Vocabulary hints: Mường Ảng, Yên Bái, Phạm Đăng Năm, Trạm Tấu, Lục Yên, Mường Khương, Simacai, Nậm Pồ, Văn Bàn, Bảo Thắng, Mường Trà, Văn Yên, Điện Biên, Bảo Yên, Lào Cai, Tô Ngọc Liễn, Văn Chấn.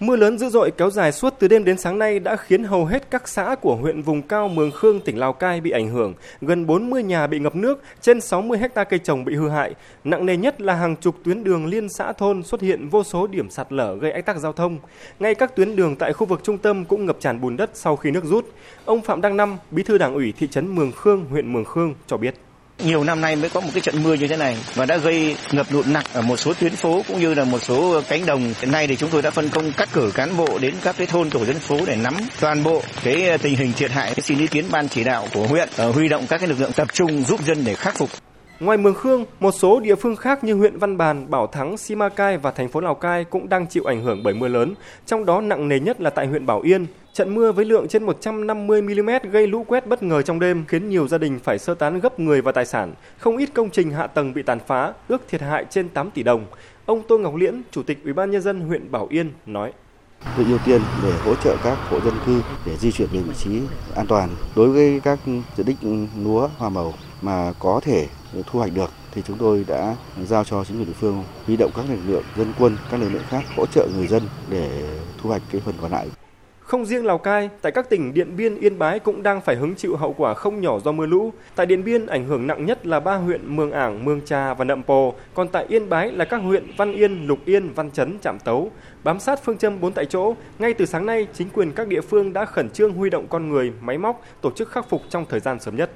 Mưa lớn dữ dội kéo dài suốt từ đêm đến sáng nay đã khiến hầu hết các xã của huyện vùng cao Mường Khương, tỉnh Lào Cai bị ảnh hưởng. Gần 40 nhà bị ngập nước, trên 60 hectare cây trồng bị hư hại. Nặng nề nhất là hàng chục tuyến đường liên xã thôn xuất hiện vô số điểm sạt lở gây ách tắc giao thông. Ngay các tuyến đường tại khu vực trung tâm cũng ngập tràn bùn đất sau khi nước rút. Ông Phạm Đăng Năm, Bí thư Đảng ủy thị trấn Mường Khương, huyện Mường Khương cho biết. Nhiều năm nay mới có một cái trận mưa như thế này và đã gây ngập lụt nặng ở một số tuyến phố cũng như là một số cánh đồng. Hiện nay thì chúng tôi đã phân công cắt cử cán bộ đến các cái thôn tổ dân phố để nắm toàn bộ cái tình hình thiệt hại, xin ý kiến ban chỉ đạo của huyện, huy động các cái lực lượng tập trung giúp dân để khắc phục. Ngoài Mường Khương, một số địa phương khác như huyện Văn Bàn, Bảo Thắng, Simacai và thành phố Lào Cai cũng đang chịu ảnh hưởng bởi mưa lớn, trong đó nặng nề nhất là tại huyện Bảo Yên. Trận mưa với lượng trên 150mm gây lũ quét bất ngờ trong đêm khiến nhiều gia đình phải sơ tán gấp người và tài sản. Không ít công trình hạ tầng bị tàn phá, ước thiệt hại trên 8 tỷ đồng. Ông Tô Ngọc Liễn, Chủ tịch Ủy ban Nhân dân huyện Bảo Yên nói. Huyện ưu tiên để hỗ trợ các hộ dân cư để di chuyển đến vị trí an toàn. Đối với các diện tích lúa hoa màu mà có thể thu hoạch được thì chúng tôi đã giao cho chính quyền địa phương huy động các lực lượng dân quân, các lực lượng khác hỗ trợ người dân để thu hoạch cái phần còn lại. Không riêng Lào Cai, tại các tỉnh Điện Biên, Yên Bái cũng đang phải hứng chịu hậu quả không nhỏ do mưa lũ. Tại Điện Biên, ảnh hưởng nặng nhất là 3 huyện Mường Ảng, Mường Trà và Nậm Pồ. Còn tại Yên Bái là các huyện Văn Yên, Lục Yên, Văn Chấn, Trạm Tấu. Bám sát phương châm 4 tại chỗ, ngay từ sáng nay, chính quyền các địa phương đã khẩn trương huy động con người, máy móc, tổ chức khắc phục trong thời gian sớm nhất.